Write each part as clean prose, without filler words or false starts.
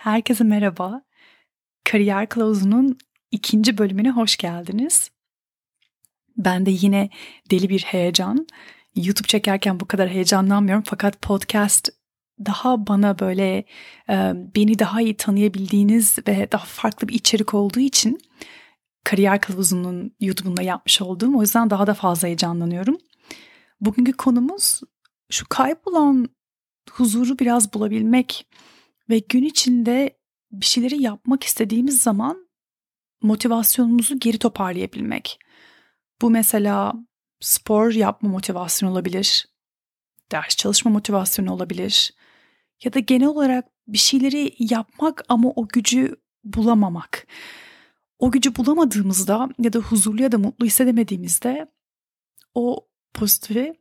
Herkese merhaba. Kariyer Kılavuzu'nun 2. bölümüne hoş geldiniz. Ben de yine deli bir heyecan. YouTube çekerken bu kadar heyecanlanmıyorum fakat podcast daha bana böyle beni daha iyi tanıyabildiğiniz ve daha farklı bir içerik olduğu için Kariyer Kılavuzu'nun YouTube'unda yapmış olduğum, o yüzden daha da fazla heyecanlanıyorum. Bugünkü konumuz şu kaybolan huzuru biraz bulabilmek ve gün içinde bir şeyleri yapmak istediğimiz zaman motivasyonumuzu geri toparlayabilmek. Bu mesela spor yapma motivasyonu olabilir, ders çalışma motivasyonu olabilir ya da genel olarak bir şeyleri yapmak ama o gücü bulamamak. O gücü bulamadığımızda ya da huzurlu ya da mutlu hissedemediğimizde o pozitifi,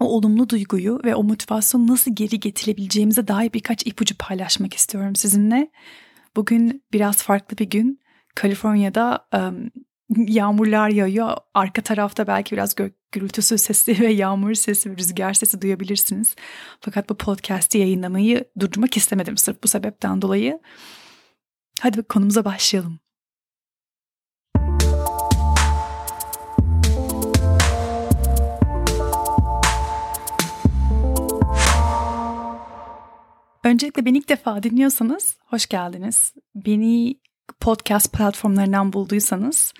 o olumlu duyguyu ve o motivasyonu nasıl geri getirebileceğimize dair birkaç ipucu paylaşmak istiyorum sizinle. Bugün biraz farklı bir gün. Kaliforniya'da yağmurlar yağıyor. Arka tarafta belki biraz gürültüsü sesi ve yağmur sesi, rüzgar sesi duyabilirsiniz. Fakat bu podcast'i yayınlamayı durdurmak istemedim sırf bu sebepten dolayı. Hadi konumuza başlayalım. Öncelikle beni ilk defa dinliyorsanız hoş geldiniz. Beni podcast platformlarından bulduysanız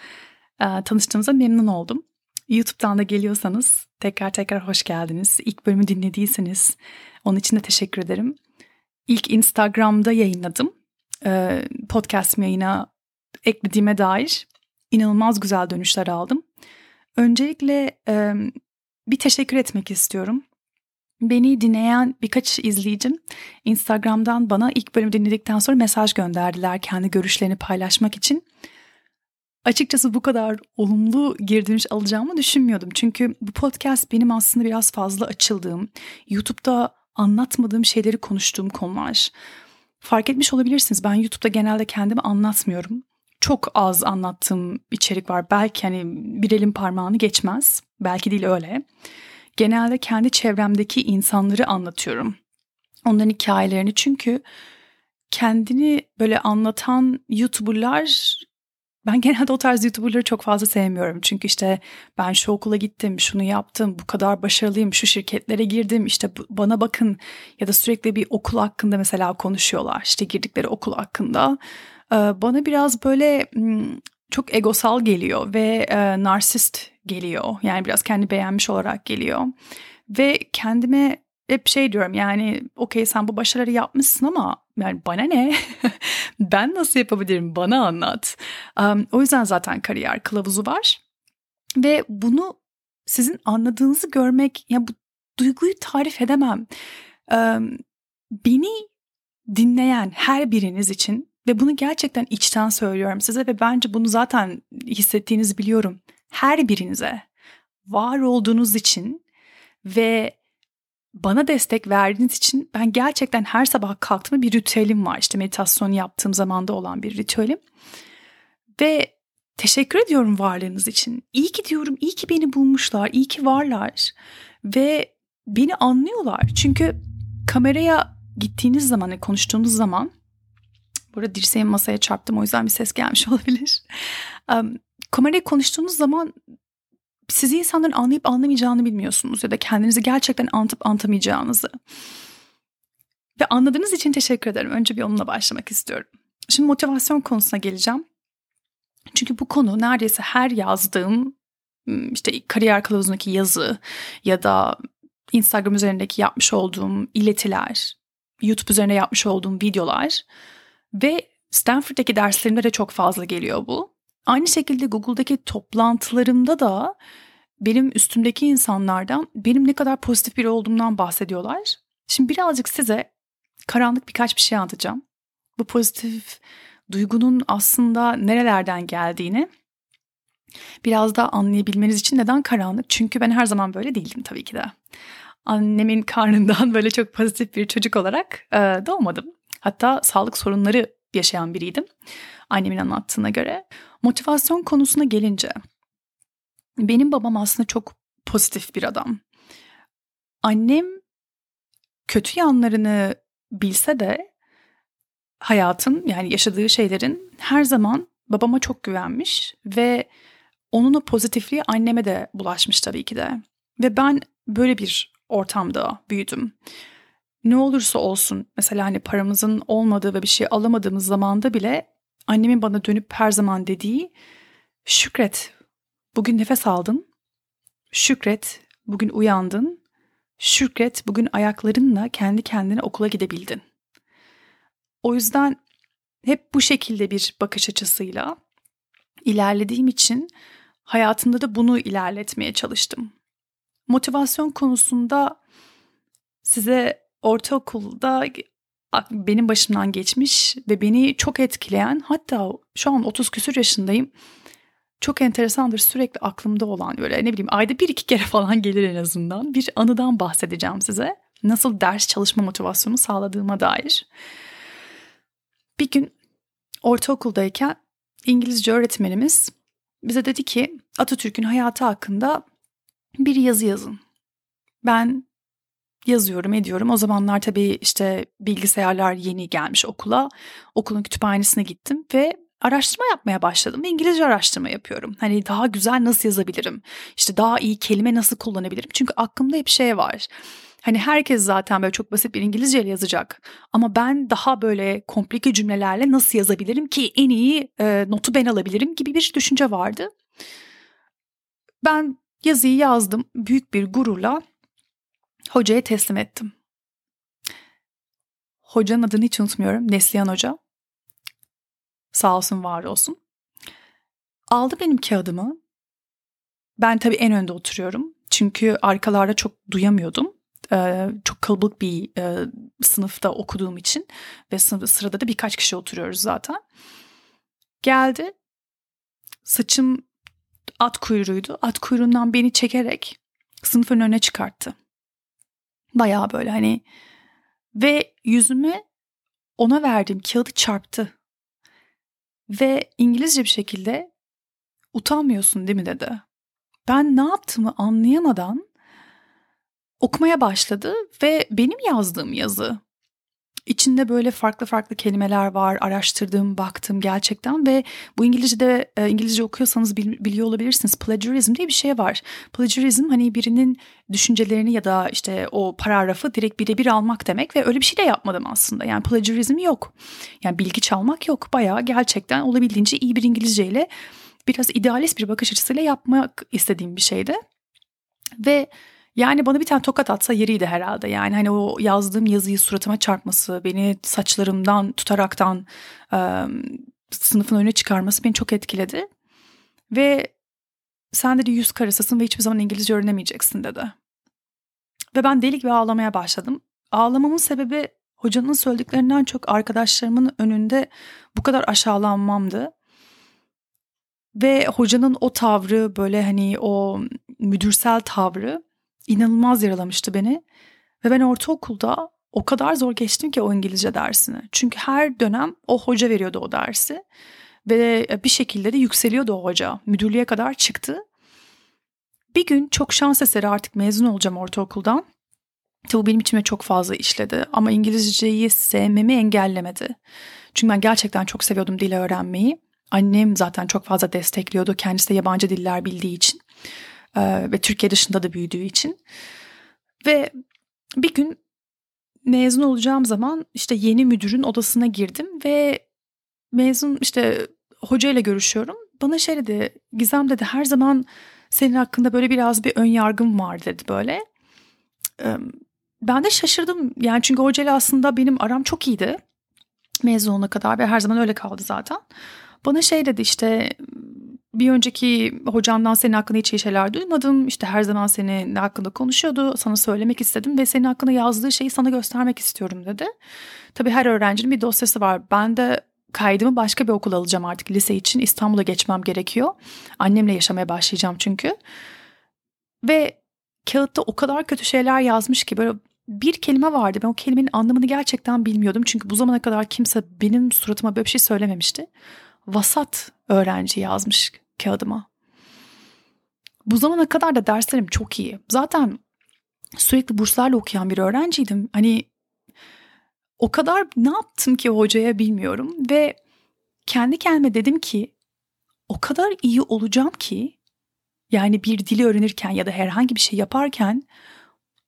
tanıştığımıza memnun oldum. YouTube'dan da geliyorsanız tekrar hoş geldiniz. İlk bölümü dinlediyseniz onun için de teşekkür ederim. İlk Instagram'da yayınladım. Podcast yayına eklediğime dair inanılmaz güzel dönüşler aldım. Öncelikle bir teşekkür etmek istiyorum. Beni dinleyen birkaç izleyicim Instagram'dan bana ilk bölümü dinledikten sonra mesaj gönderdiler kendi görüşlerini paylaşmak için. Açıkçası bu kadar olumlu geri dönüş alacağımı düşünmüyordum. Çünkü bu podcast benim aslında biraz fazla açıldığım, YouTube'da anlatmadığım şeyleri konuştuğum konular. Fark etmiş olabilirsiniz, ben YouTube'da genelde kendimi anlatmıyorum. Çok az anlattığım içerik var. Belki hani bir elin parmağını geçmez. Belki değil öyle. Genelde kendi çevremdeki insanları anlatıyorum. Onların hikayelerini, çünkü kendini böyle anlatan YouTuber'lar, ben genelde o tarz YouTuber'ları çok fazla sevmiyorum. Çünkü işte ben şu okula gittim, şunu yaptım, bu kadar başarılıyım, şu şirketlere girdim, işte bana bakın ya da sürekli bir okul hakkında mesela konuşuyorlar. İşte girdikleri okul hakkında. Bana biraz böyle çok egosal geliyor ve narsist geliyor. Yani biraz kendi beğenmiş olarak geliyor. Ve kendime hep şey diyorum, yani okey sen bu başarıları yapmışsın ama yani bana ne? Ben nasıl yapabilirim? Bana anlat. O yüzden zaten Kariyer Kılavuzu var. Ve bunu sizin anladığınızı görmek, yani bu duyguyu tarif edemem. Beni dinleyen her biriniz için, ve bunu gerçekten içten söylüyorum size ve bence bunu zaten hissettiğinizi biliyorum. Her birinize var olduğunuz için ve bana destek verdiğiniz için ben gerçekten her sabah kalktığımda bir ritüelim var. İşte meditasyon yaptığım zaman da olan bir ritüelim. Ve teşekkür ediyorum varlığınız için. İyi ki diyorum, iyi ki beni bulmuşlar, iyi ki varlar ve beni anlıyorlar. Çünkü kameraya gittiğiniz zaman, konuştuğunuz zaman, burada dirseğimi masaya çarptım, o yüzden bir ses gelmiş olabilir. Kamerayla konuştuğunuz zaman sizi insanların anlayıp anlamayacağını bilmiyorsunuz ya da kendinizi gerçekten anlatıp anlatamayacağınızı. Ve anladığınız için teşekkür ederim. Önce bir onunla başlamak istiyorum. Şimdi motivasyon konusuna geleceğim. Çünkü bu konu neredeyse her yazdığım, işte Kariyer Kılavuzu'ndaki yazı ya da Instagram üzerindeki yapmış olduğum iletiler, YouTube üzerine yapmış olduğum videolar ve Stanford'daki derslerimde de çok fazla geliyor bu. Aynı şekilde Google'daki toplantılarımda da benim üstümdeki insanlardan benim ne kadar pozitif biri olduğumdan bahsediyorlar. Şimdi birazcık size karanlık birkaç bir şey anlatacağım. Bu pozitif duygunun aslında nerelerden geldiğini biraz daha anlayabilmeniz için neden karanlık? Çünkü ben her zaman böyle değildim tabii ki de. Annemin karnından böyle çok pozitif bir çocuk olarak doğmadım. Hatta sağlık sorunları yaşayan biriydim annemin anlattığına göre. Motivasyon konusuna gelince, benim babam aslında çok pozitif bir adam. Annem kötü yanlarını bilse de hayatın, yani yaşadığı şeylerin, her zaman babama çok güvenmiş ve onun o pozitifliği anneme de bulaşmış tabii ki de. Ve ben böyle bir ortamda büyüdüm. Ne olursa olsun, mesela hani paramızın olmadığı ve bir şey alamadığımız zamanda bile annemin bana dönüp her zaman dediği şükret, bugün nefes aldın, şükret, bugün uyandın, şükret, bugün ayaklarınla kendi kendine okula gidebildin. O yüzden hep bu şekilde bir bakış açısıyla ilerlediğim için hayatımda da bunu ilerletmeye çalıştım. Motivasyon konusunda size ortaokulda benim başımdan geçmiş ve beni çok etkileyen, hatta şu an 30 küsur yaşındayım, çok enteresandır, sürekli aklımda olan, böyle ne bileyim ayda bir iki kere falan gelir en azından, bir anıdan bahsedeceğim size. Nasıl ders çalışma motivasyonu sağladığıma dair. Bir gün ortaokuldayken İngilizce öğretmenimiz bize dedi ki Atatürk'ün hayatı hakkında bir yazı yazın. Ben yazıyorum, ediyorum. O zamanlar tabii işte bilgisayarlar yeni gelmiş okula. Okulun kütüphanesine gittim ve araştırma yapmaya başladım. İngilizce araştırma yapıyorum. Hani daha güzel nasıl yazabilirim? İşte daha iyi kelime nasıl kullanabilirim? Çünkü aklımda hep şey var. Hani herkes zaten böyle çok basit bir İngilizceyle yazacak. Ama ben daha böyle komplike cümlelerle nasıl yazabilirim ki en iyi notu ben alabilirim gibi bir düşünce vardı. Ben yazıyı yazdım. Büyük bir gururla hocaya teslim ettim. Hocanın adını hiç unutmuyorum. Neslihan Hoca. Sağ olsun, var olsun. Aldı benim kağıdımı. Ben tabii en önde oturuyorum. Çünkü arkalarda çok duyamıyordum. Çok kalabalık bir sınıfta okuduğum için ve sırada da birkaç kişi oturuyoruz zaten. Geldi. Saçım at kuyruğuydu. At kuyruğundan beni çekerek sınıfın önüne çıkarttı. Bayağı böyle hani, ve yüzüme ona verdiğim kağıdı çarptı. Ve İngilizce bir şekilde utanmıyorsun değil mi dedi. Ben ne yaptığımı anlayamadan okumaya başladı ve benim yazdığım yazı. İçinde böyle farklı farklı kelimeler var. Araştırdım, baktım gerçekten ve bu İngilizce'de, İngilizce okuyorsanız biliyor olabilirsiniz. Plagiarism diye bir şey var. Plagiarism hani birinin düşüncelerini ya da işte o paragrafı direkt birebir almak demek ve öyle bir şey de yapmadım aslında. Yani plagiarism yok. Yani bilgi çalmak yok. Bayağı gerçekten olabildiğince iyi bir İngilizceyle, biraz idealist bir bakış açısıyla yapmak istediğim bir şeydi. Ve yani bana bir tane tokat atsa yeriydi herhalde. Yani hani o yazdığım yazıyı suratıma çarpması, beni saçlarımdan tutaraktan sınıfın önüne çıkarması beni çok etkiledi. Ve sen dedi yüz karasısın ve hiçbir zaman İngilizce öğrenemeyeceksin dedi. Ve ben deli gibi ağlamaya başladım. Ağlamamın sebebi hocanın söylediklerinden çok arkadaşlarımın önünde bu kadar aşağılanmamdı. Ve hocanın o tavrı, böyle hani o müdürsel tavrı İnanılmaz yaralamıştı beni ve ben ortaokulda o kadar zor geçtim ki o İngilizce dersini. Çünkü her dönem o hoca veriyordu o dersi ve bir şekilde de yükseliyordu o hoca. Müdürlüğe kadar çıktı. Bir gün çok şans eseri artık mezun olacağım ortaokuldan. Bu benim içime çok fazla işledi ama İngilizceyi sevmemi engellemedi. Çünkü ben gerçekten çok seviyordum dili öğrenmeyi. Annem zaten çok fazla destekliyordu, kendisi de yabancı diller bildiği için ve Türkiye dışında da büyüdüğü için. Ve bir gün mezun olacağım zaman işte yeni müdürün odasına girdim ve mezun işte hocayla görüşüyorum. Bana şey dedi, Gizem dedi, her zaman senin hakkında böyle biraz bir ön yargım var dedi böyle. Ben de şaşırdım yani, çünkü hocayla aslında benim aram çok iyiydi mezun olana kadar ve her zaman öyle kaldı zaten. Bana şey dedi, işte bir önceki hocamdan senin hakkında hiç iyi şeyler duymadım. İşte her zaman senin hakkında konuşuyordu. Sana söylemek istedim ve senin hakkında yazdığı şeyi sana göstermek istiyorum dedi. Tabii her öğrencinin bir dosyası var. Ben de kaydımı başka bir okula alacağım artık. Lise için İstanbul'a geçmem gerekiyor. Annemle yaşamaya başlayacağım çünkü. Ve kağıtta o kadar kötü şeyler yazmış ki, böyle bir kelime vardı. Ben o kelimenin anlamını gerçekten bilmiyordum. Çünkü bu zamana kadar kimse benim suratıma böyle bir şey söylememişti. Vasat öğrenci yazmış kağıdıma. Bu zamana kadar da derslerim çok iyi. Zaten sürekli burslarla okuyan bir öğrenciydim. Hani O kadar ne yaptım ki hocaya bilmiyorum ve kendi kendime dedim ki o kadar iyi olacağım ki, yani bir dili öğrenirken ya da herhangi bir şey yaparken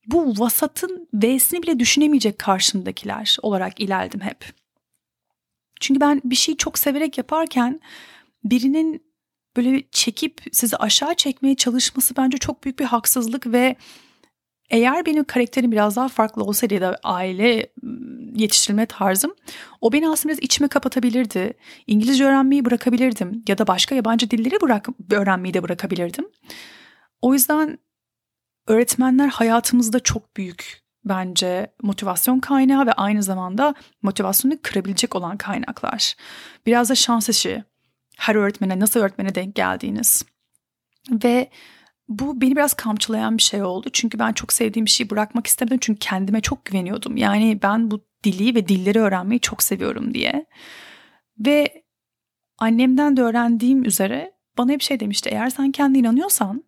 bu vasatın V'sini bile düşünemeyecek karşımdakiler olarak ilerledim hep. Çünkü ben bir şeyi çok severek yaparken birinin böyle çekip sizi aşağı çekmeye çalışması bence çok büyük bir haksızlık ve eğer benim karakterim biraz daha farklı olsaydı ya da aile yetiştirilme tarzım, o beni aslında biraz içime kapatabilirdi. İngilizce öğrenmeyi bırakabilirdim ya da başka yabancı dilleri öğrenmeyi de bırakabilirdim. O yüzden öğretmenler hayatımızda çok büyük bence motivasyon kaynağı ve aynı zamanda motivasyonu kırabilecek olan kaynaklar. Biraz da şans işi. Her öğretmene, nasıl öğretmene denk geldiğiniz. Ve bu beni biraz kamçılayan bir şey oldu. Çünkü ben çok sevdiğim bir şeyi bırakmak istemedim. Çünkü kendime çok güveniyordum. Yani ben bu dili ve dilleri öğrenmeyi çok seviyorum diye. Ve annemden de öğrendiğim üzere bana hep şey demişti. Eğer sen kendine inanıyorsan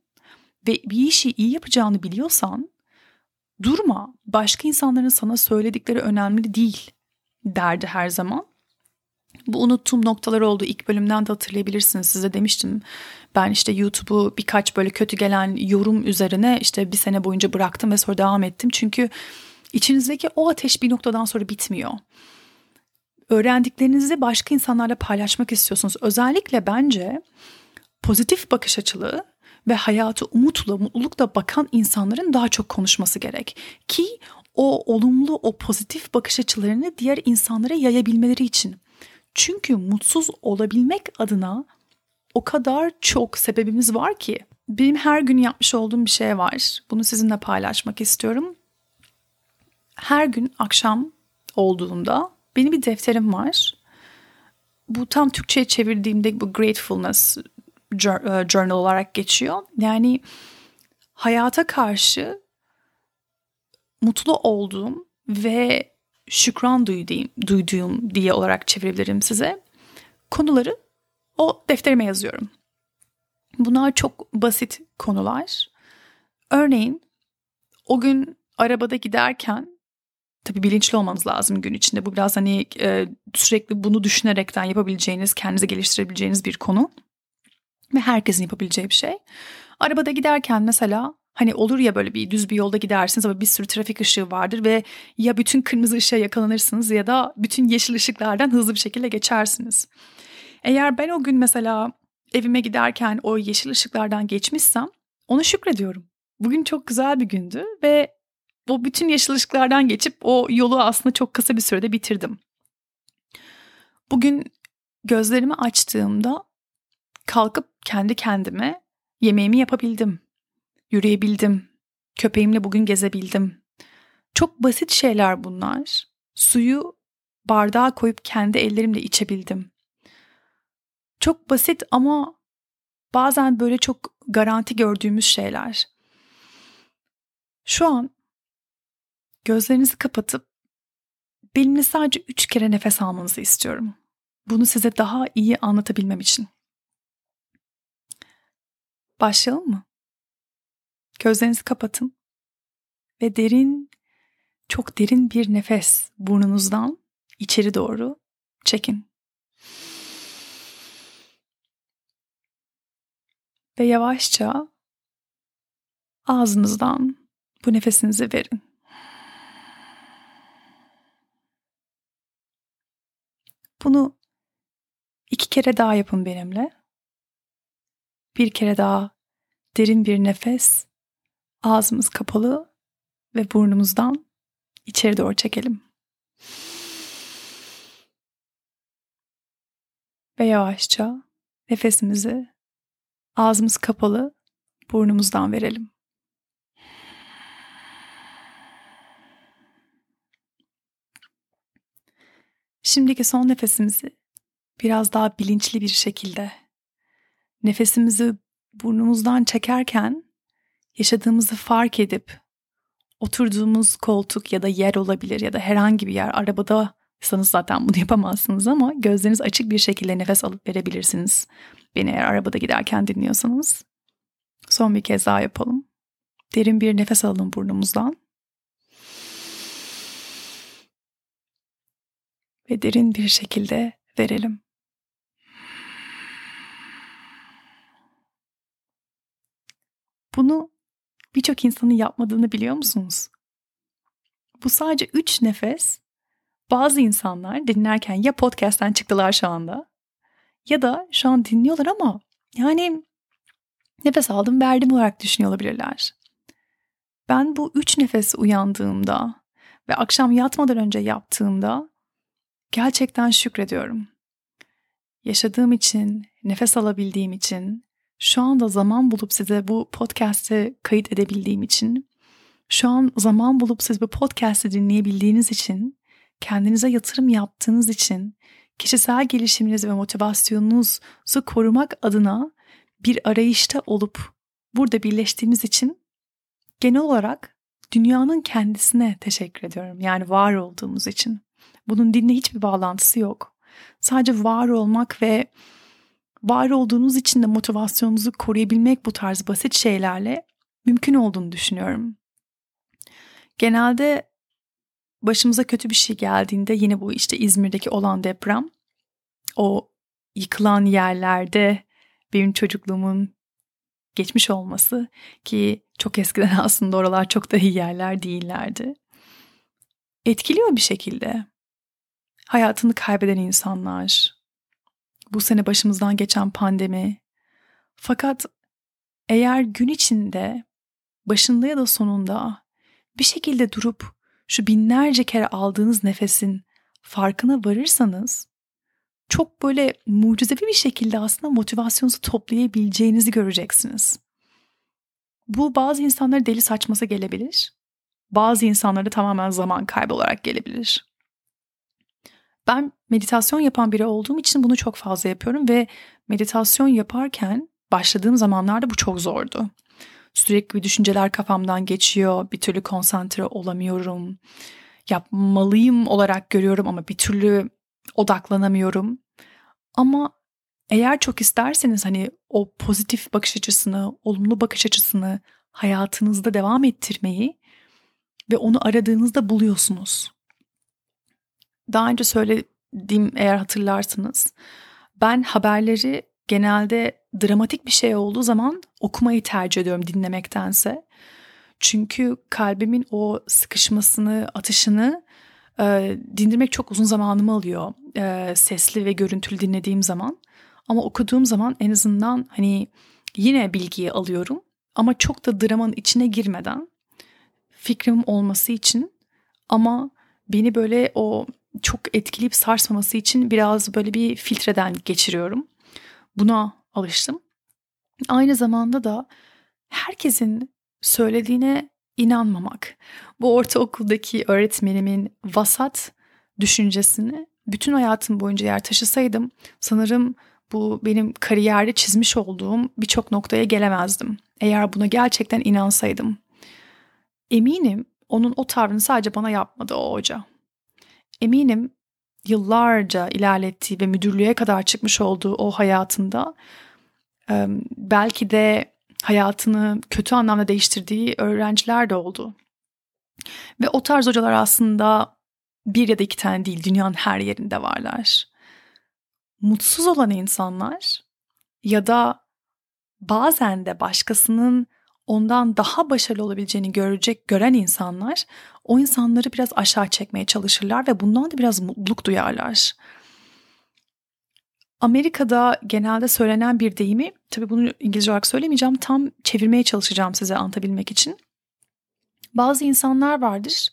ve bir işi iyi yapacağını biliyorsan durma. Başka insanların sana söyledikleri önemli değil derdi her zaman. Bu unuttuğum noktalar oldu. İlk bölümden de hatırlayabilirsiniz. Size demiştim ben işte YouTube'u birkaç böyle kötü gelen yorum üzerine işte bir sene boyunca bıraktım ve sonra devam ettim. Çünkü içinizdeki o ateş bir noktadan sonra bitmiyor. Öğrendiklerinizi başka insanlarla paylaşmak istiyorsunuz. Özellikle bence pozitif bakış açılı ve hayatı umutla, mutlulukla bakan insanların daha çok konuşması gerek. Ki o olumlu, o pozitif bakış açılarını diğer insanlara yayabilmeleri için. Çünkü mutsuz olabilmek adına o kadar çok sebebimiz var ki. Benim her gün yapmış olduğum bir şey var. Bunu sizinle paylaşmak istiyorum. Her gün akşam olduğunda benim bir defterim var. Bu tam Türkçe'ye çevirdiğimde bu Gratefulness Journal olarak geçiyor. Yani hayata karşı mutlu olduğum ve şükran duyduğum diye olarak çevirebilirim size. Konuları o defterime yazıyorum. Bunlar çok basit konular. Örneğin o gün arabada giderken, tabii bilinçli olmanız lazım gün içinde. Bu biraz hani sürekli bunu düşünerekten yapabileceğiniz, kendinizi geliştirebileceğiniz bir konu. Ve herkesin yapabileceği bir şey. Arabada giderken mesela hani olur ya böyle bir düz bir yolda gidersiniz ama bir sürü trafik ışığı vardır ve ya bütün kırmızı ışığa yakalanırsınız ya da bütün yeşil ışıklardan hızlı bir şekilde geçersiniz. Eğer ben o gün mesela evime giderken o yeşil ışıklardan geçmişsem ona şükrediyorum. Bugün çok güzel bir gündü ve o bütün yeşil ışıklardan geçip o yolu aslında çok kısa bir sürede bitirdim. Bugün gözlerimi açtığımda kalkıp kendi kendime yemeğimi yapabildim. Yürüyebildim. Köpeğimle bugün gezebildim. Çok basit şeyler bunlar. Suyu bardağa koyup kendi ellerimle içebildim. Çok basit ama bazen böyle çok garanti gördüğümüz şeyler. Şu an gözlerinizi kapatıp benimle sadece 3 kere nefes almanızı istiyorum. Bunu size daha iyi anlatabilmem için. Başlayalım mı? Gözlerinizi kapatın ve derin, çok derin bir nefes burnunuzdan içeri doğru çekin. Ve yavaşça ağzınızdan bu nefesinizi verin. Bunu 2 kere daha yapın benimle. Bir kere daha derin bir nefes. Ağzımız kapalı ve burnumuzdan içeri doğru çekelim. Ve yavaşça nefesimizi ağzımız kapalı, burnumuzdan verelim. Şimdiki son nefesimizi biraz daha bilinçli bir şekilde nefesimizi burnumuzdan çekerken yaşadığımızı fark edip oturduğumuz koltuk ya da yer olabilir ya da herhangi bir yer, arabadaysanız zaten bunu yapamazsınız ama gözleriniz açık bir şekilde nefes alıp verebilirsiniz. Beni eğer arabada giderken dinliyorsanız. Son bir kez daha yapalım. Derin bir nefes alalım burnumuzdan. ve derin bir şekilde verelim. Bunu birçok insanın yapmadığını biliyor musunuz? Bu sadece 3 nefes. Bazı insanlar dinlerken ya podcast'ten çıktılar şu anda ya da şu an dinliyorlar ama yani nefes aldım verdim olarak düşünüyor olabilirler. Ben bu 3 nefesi uyandığımda ve akşam yatmadan önce yaptığımda gerçekten şükrediyorum. Yaşadığım için, nefes alabildiğim için, şu anda zaman bulup size bu podcast'ı kayıt edebildiğim için, şu an zaman bulup siz bu podcast'ı dinleyebildiğiniz için, kendinize yatırım yaptığınız için, kişisel gelişiminiz ve motivasyonunuzu korumak adına bir arayışta olup burada birleştiğimiz için genel olarak dünyanın kendisine teşekkür ediyorum. Yani var olduğumuz için. Bunun dinle hiçbir bağlantısı yok. Sadece var olmak ve var olduğunuz için de motivasyonunuzu koruyabilmek bu tarz basit şeylerle mümkün olduğunu düşünüyorum. Genelde başımıza kötü bir şey geldiğinde yine bu işte İzmir'deki olan deprem, o yıkılan yerlerde benim çocukluğumun geçmiş olması ki çok eskiden aslında oralar çok da iyi yerler değillerdi. Etkiliyor bir şekilde. Hayatını kaybeden insanlar, bu sene başımızdan geçen pandemi. Fakat eğer gün içinde, başında ya da sonunda bir şekilde durup şu binlerce kere aldığınız nefesin farkına varırsanız çok böyle mucizevi bir şekilde aslında motivasyonunuzu toplayabileceğinizi göreceksiniz. Bu bazı insanlara deli saçması gelebilir. Bazı insanlara tamamen zaman kaybı olarak gelebilir. Ben meditasyon yapan biri olduğum için bunu çok fazla yapıyorum ve meditasyon yaparken başladığım zamanlarda bu çok zordu. Sürekli düşünceler kafamdan geçiyor, bir türlü konsantre olamıyorum, yapmalıyım olarak görüyorum ama bir türlü odaklanamıyorum. Ama eğer çok isterseniz hani o pozitif bakış açısını, olumlu bakış açısını hayatınızda devam ettirmeyi ve onu aradığınızda buluyorsunuz. Daha önce söylediğim eğer hatırlarsınız, ben haberleri genelde dramatik bir şey olduğu zaman okumayı tercih ediyorum dinlemektense. Çünkü kalbimin o sıkışmasını, atışını dindirmek çok uzun zamanımı alıyor. Sesli ve görüntülü dinlediğim zaman. Ama okuduğum zaman en azından hani yine bilgiyi alıyorum. Ama çok da dramanın içine girmeden fikrim olması için ama beni böyle o çok etkileyip sarsmaması için biraz böyle bir filtreden geçiriyorum. Buna alıştım. Aynı zamanda da herkesin söylediğine inanmamak. Bu ortaokuldaki öğretmenimin vasat düşüncesini bütün hayatım boyunca eğer taşısaydım sanırım bu benim kariyerde çizmiş olduğum birçok noktaya gelemezdim. Eğer buna gerçekten inansaydım. Eminim onun o tavrını sadece bana yapmadı o hoca. Eminim yıllarca ilerlettiği ve müdürlüğe kadar çıkmış olduğu o hayatında belki de hayatını kötü anlamda değiştirdiği öğrenciler de oldu. Ve o tarz hocalar aslında bir ya da iki tane değil, dünyanın her yerinde varlar. Mutsuz olan insanlar ya da bazen de başkasının ondan daha başarılı olabileceğini gören insanlar o insanları biraz aşağı çekmeye çalışırlar ve bundan da biraz mutluluk duyarlar. Amerika'da genelde söylenen bir deyimi, tabii bunu İngilizce olarak söylemeyeceğim, tam çevirmeye çalışacağım size anlatabilmek için. Bazı insanlar vardır.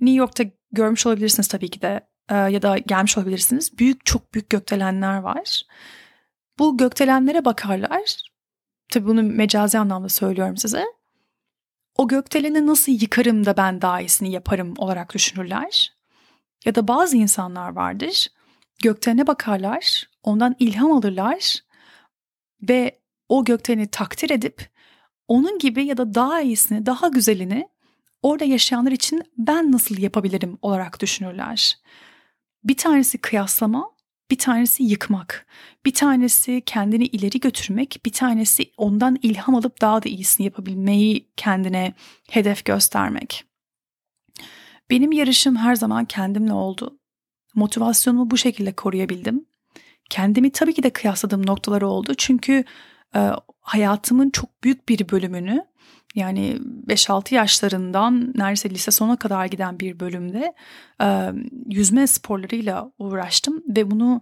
New York'ta görmüş olabilirsiniz tabii ki de ya da gelmiş olabilirsiniz. Çok büyük gökdelenler var. Bu gökdelenlere bakarlar. Tabii bunu mecazi anlamda söylüyorum size. O gökdeleni nasıl yıkarım da ben daha iyisini yaparım olarak düşünürler. Ya da bazı insanlar vardır. Gökdelene bakarlar, ondan ilham alırlar ve o gökdeleni takdir edip onun gibi ya da daha iyisini, daha güzelini orada yaşayanlar için ben nasıl yapabilirim olarak düşünürler. Bir tanesi kıyaslama, bir tanesi yıkmak, bir tanesi kendini ileri götürmek, bir tanesi ondan ilham alıp daha da iyisini yapabilmeyi kendine hedef göstermek. Benim yarışım her zaman kendimle oldu. motivasyonumu bu şekilde koruyabildim. Kendimi tabii ki de kıyasladığım noktaları oldu. Çünkü hayatımın çok büyük bir bölümünü, yani 5-6 yaşlarından neredeyse lise sonuna kadar giden bir bölümde yüzme sporlarıyla uğraştım ve bunu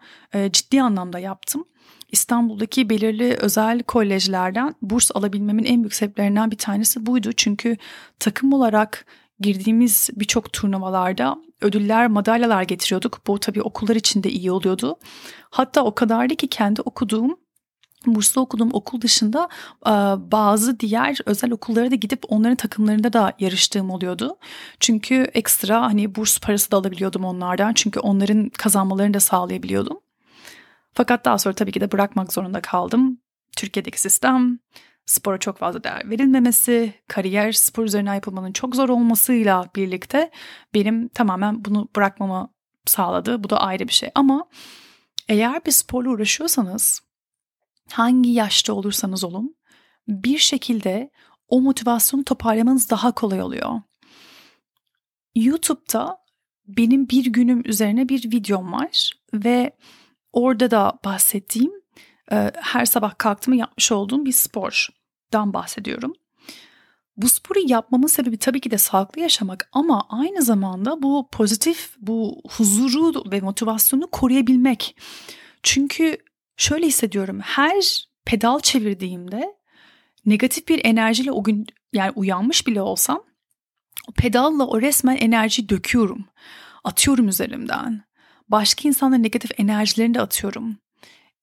ciddi anlamda yaptım. İstanbul'daki belirli özel kolejlerden burs alabilmemin en büyük sebeplerinden bir tanesi buydu. Çünkü takım olarak girdiğimiz birçok turnuvalarda ödüller, madalyalar getiriyorduk. Bu tabii okullar için de iyi oluyordu. Hatta o kadardı ki kendi burslu okuduğum okul dışında bazı diğer özel okullara da gidip onların takımlarında da yarıştığım oluyordu. Çünkü ekstra hani burs parası da alabiliyordum onlardan. Çünkü onların kazanmalarını da sağlayabiliyordum. Fakat daha sonra tabii ki de bırakmak zorunda kaldım. Türkiye'deki sistem, spora çok fazla değer verilmemesi, kariyer spor üzerine yapılmanın çok zor olmasıyla birlikte benim tamamen bunu bırakmamı sağladı. Bu da ayrı bir şey. Ama eğer bir sporla uğraşıyorsanız, hangi yaşta olursanız olun, bir şekilde o motivasyonu toparlamanız daha kolay oluyor. YouTube'da benim bir günüm üzerine bir videom var ve orada da bahsettiğim, her sabah kalktığımı yapmış olduğum bir spordan bahsediyorum. Bu sporu yapmamın sebebi tabii ki de sağlıklı yaşamak, ama aynı zamanda bu pozitif, bu huzuru ve motivasyonu koruyabilmek. Çünkü şöyle hissediyorum, her pedal çevirdiğimde negatif bir enerjiyle o gün, yani uyanmış bile olsam, o pedalla o resmen enerjiyi döküyorum, atıyorum üzerimden. Başka insanların negatif enerjilerini de atıyorum.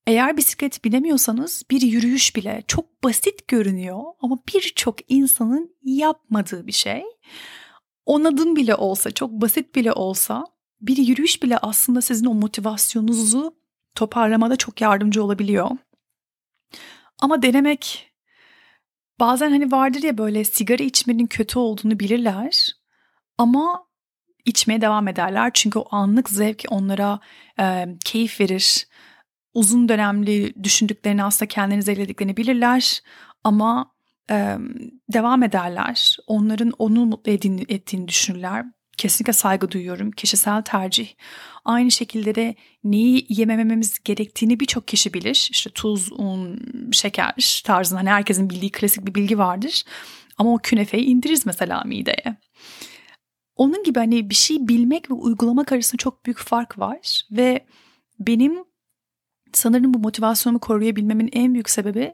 Eğer bisiklet binemiyorsanız bir yürüyüş bile çok basit görünüyor ama birçok insanın yapmadığı bir şey. 10 adım bile olsa, çok basit bile olsa bir yürüyüş bile aslında sizin o motivasyonunuzu toparlamada çok yardımcı olabiliyor. Ama denemek, bazen hani vardır ya, böyle sigara içmenin kötü olduğunu bilirler ama içmeye devam ederler. Çünkü o anlık zevk onlara keyif verir. Uzun dönemli düşündüklerini, aslında kendinizi ellediklerini bilirler ama devam ederler. Onların onu mutlu ettiğini düşünürler. Kesinlikle saygı duyuyorum. Kişisel tercih. Aynı şekilde de neyi yemememiz gerektiğini birçok kişi bilir. İşte tuz, un, şeker tarzında hani herkesin bildiği klasik bir bilgi vardır. Ama o künefeyi indiririz mesela mideye. Onun gibi hani bir şey bilmek ve uygulamak arasında çok büyük fark var. Ve benim sanırım bu motivasyonumu koruyabilmemin en büyük sebebi,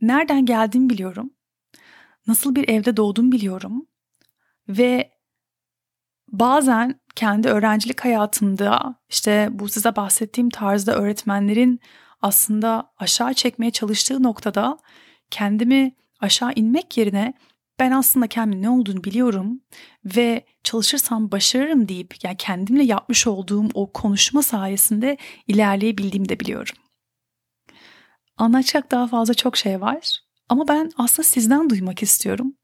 nereden geldiğimi biliyorum. Nasıl bir evde doğduğumu biliyorum. Ve bazen kendi öğrencilik hayatımda işte bu size bahsettiğim tarzda öğretmenlerin aslında aşağı çekmeye çalıştığı noktada kendimi aşağı inmek yerine, ben aslında kendimin ne olduğunu biliyorum ve çalışırsam başarırım deyip, yani kendimle yapmış olduğum o konuşma sayesinde ilerleyebildiğimi de biliyorum. Anlatacak daha fazla çok şey var ama ben aslında sizden duymak istiyorum.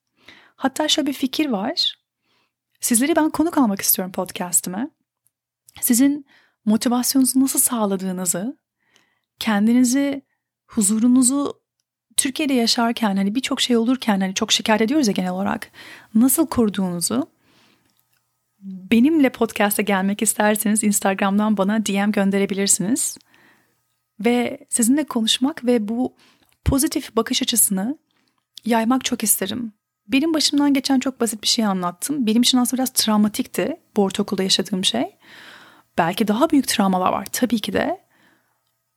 Hatta şöyle bir fikir var. Sizleri ben konuk almak istiyorum podcast'ime. Sizin motivasyonunuzu nasıl sağladığınızı, kendinizi, huzurunuzu Türkiye'de yaşarken, hani birçok şey olurken, hani çok şikayet ediyoruz ya genel olarak, nasıl koruduğunuzu, benimle podcast'a gelmek isterseniz Instagram'dan bana DM gönderebilirsiniz. Ve sizinle konuşmak ve bu pozitif bakış açısını yaymak çok isterim. Benim başımdan geçen çok basit bir şey anlattım. Benim için aslında biraz travmatikti bu ortaokulda yaşadığım şey. Belki daha büyük travmalar var tabii ki de.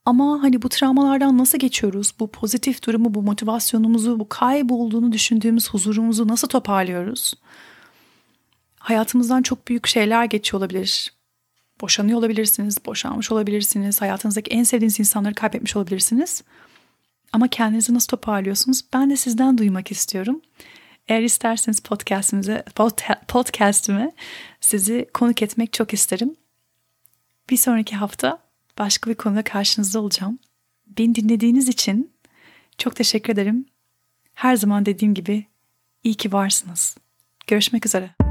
Ama hani bu travmalardan nasıl geçiyoruz? Bu pozitif durumu, bu motivasyonumuzu, bu kaybolduğunu düşündüğümüz huzurumuzu nasıl toparlıyoruz? Hayatımızdan çok büyük şeyler geçiyor olabilir. Boşanıyor olabilirsiniz, boşanmış olabilirsiniz. Hayatınızdaki en sevdiğiniz insanları kaybetmiş olabilirsiniz. Ama kendinizi nasıl toparlıyorsunuz? Ben de sizden duymak istiyorum. Eğer isterseniz podcast'ime sizi konuk etmek çok isterim. Bir sonraki hafta başka bir konuda karşınızda olacağım. Beni dinlediğiniz için çok teşekkür ederim. Her zaman dediğim gibi iyi ki varsınız. Görüşmek üzere.